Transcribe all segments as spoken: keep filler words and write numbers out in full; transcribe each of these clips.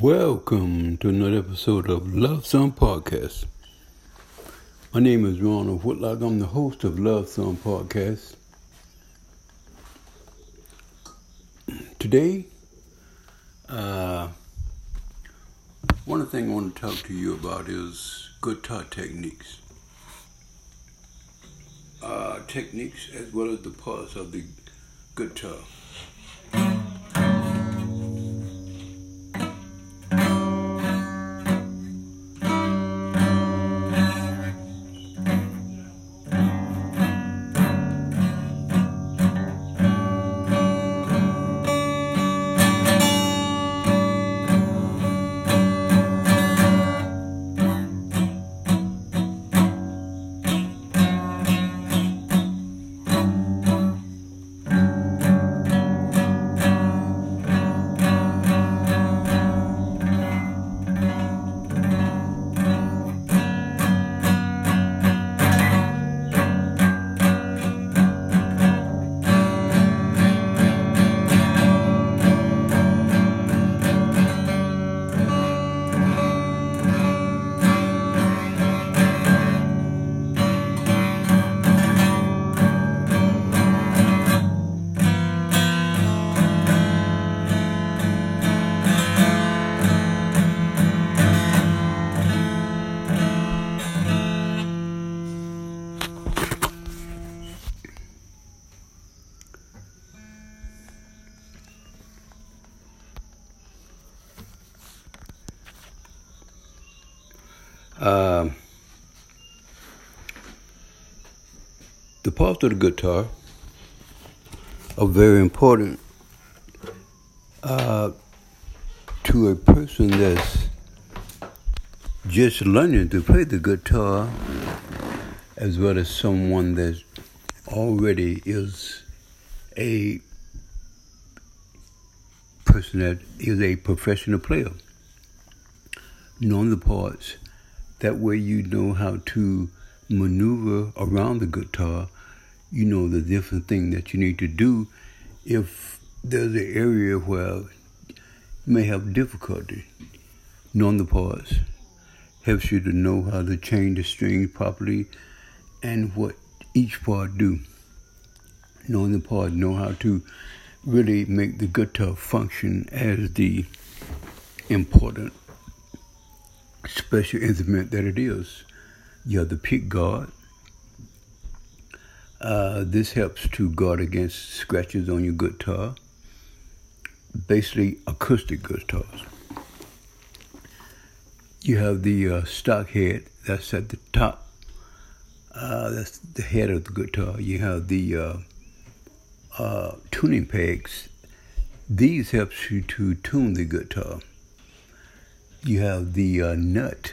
Welcome to another episode of Love Song Podcast. My name is Ronald Whitlock. I'm the host of Love Song Podcast. Today, uh, one thing I want to talk to you about is guitar techniques. Uh, techniques as well as the parts of the guitar. Uh, the parts of the guitar are very important uh, to a person that's just learning to play the guitar, as well as someone that already is a person that is a professional player. Knowing the parts. That way you know how to maneuver around the guitar. You know the different thing that you need to do if there's an area where you may have difficulty. Knowing the parts helps you to know how to change the strings properly and what each part do. Knowing the part, know how to really make the guitar function as the important special instrument that it is. You have the pick guard. Uh, this helps to guard against scratches on your guitar. Basically, acoustic guitars. You have the uh, stock head that's at the top. Uh, that's the head of the guitar. You have the uh, uh, tuning pegs. These helps you to tune the guitar. You have the uh, nut.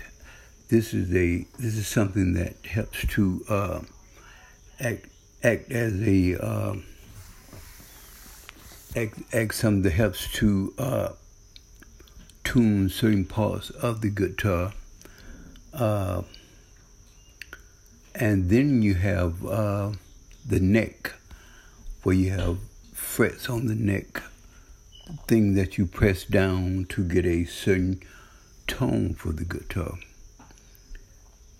This is a this is something that helps to uh, act act as a uh, act act something that helps to uh, tune certain parts of the guitar. Uh, and then you have uh, the neck, where you have frets on the neck, things that you press down to get a certain tone for the guitar.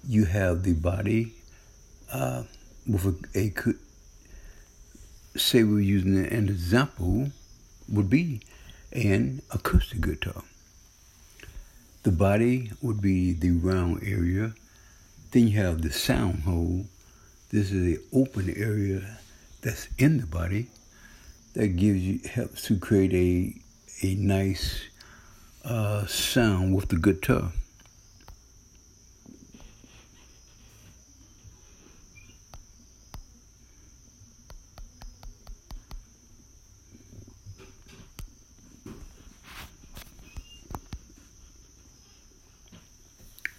You have the body uh, with a, a could say we're using an example would be an acoustic guitar. The body would be the round area. Then you have the sound hole. This is the open area that's in the body that gives you helps to create a a nice Uh, sound with the guitar.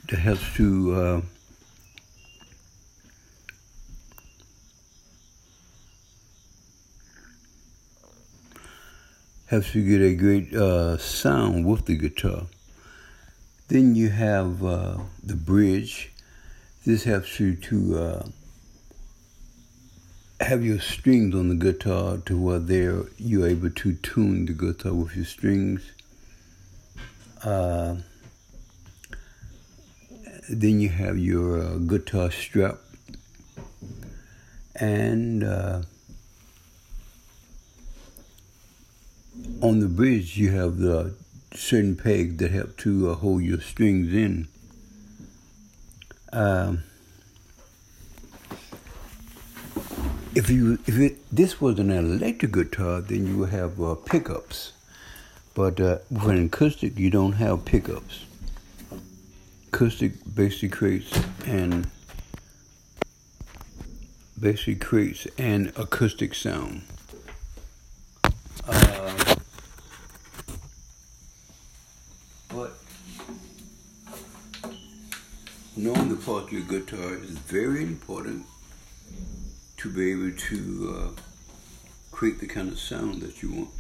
That helps to uh, helps you get a great uh, sound with the guitar. Then you have uh, the bridge. This helps you to uh, have your strings on the guitar to where they're, you're able to tune the guitar with your strings. Uh, then you have your uh, guitar strap, and uh, on the bridge you have the certain pegs that help to uh, hold your strings in. Um, if you if it, this was an electric guitar, then you would have uh, pickups. But uh, for an acoustic, you don't have pickups. Acoustic basically creates an basically creates an acoustic sound. Uh, but knowing the part of your guitar is very important to be able to uh, create the kind of sound that you want.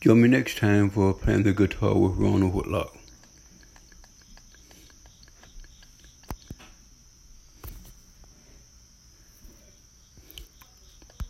Join me next time for Playing the Guitar with Ronald Whitlock.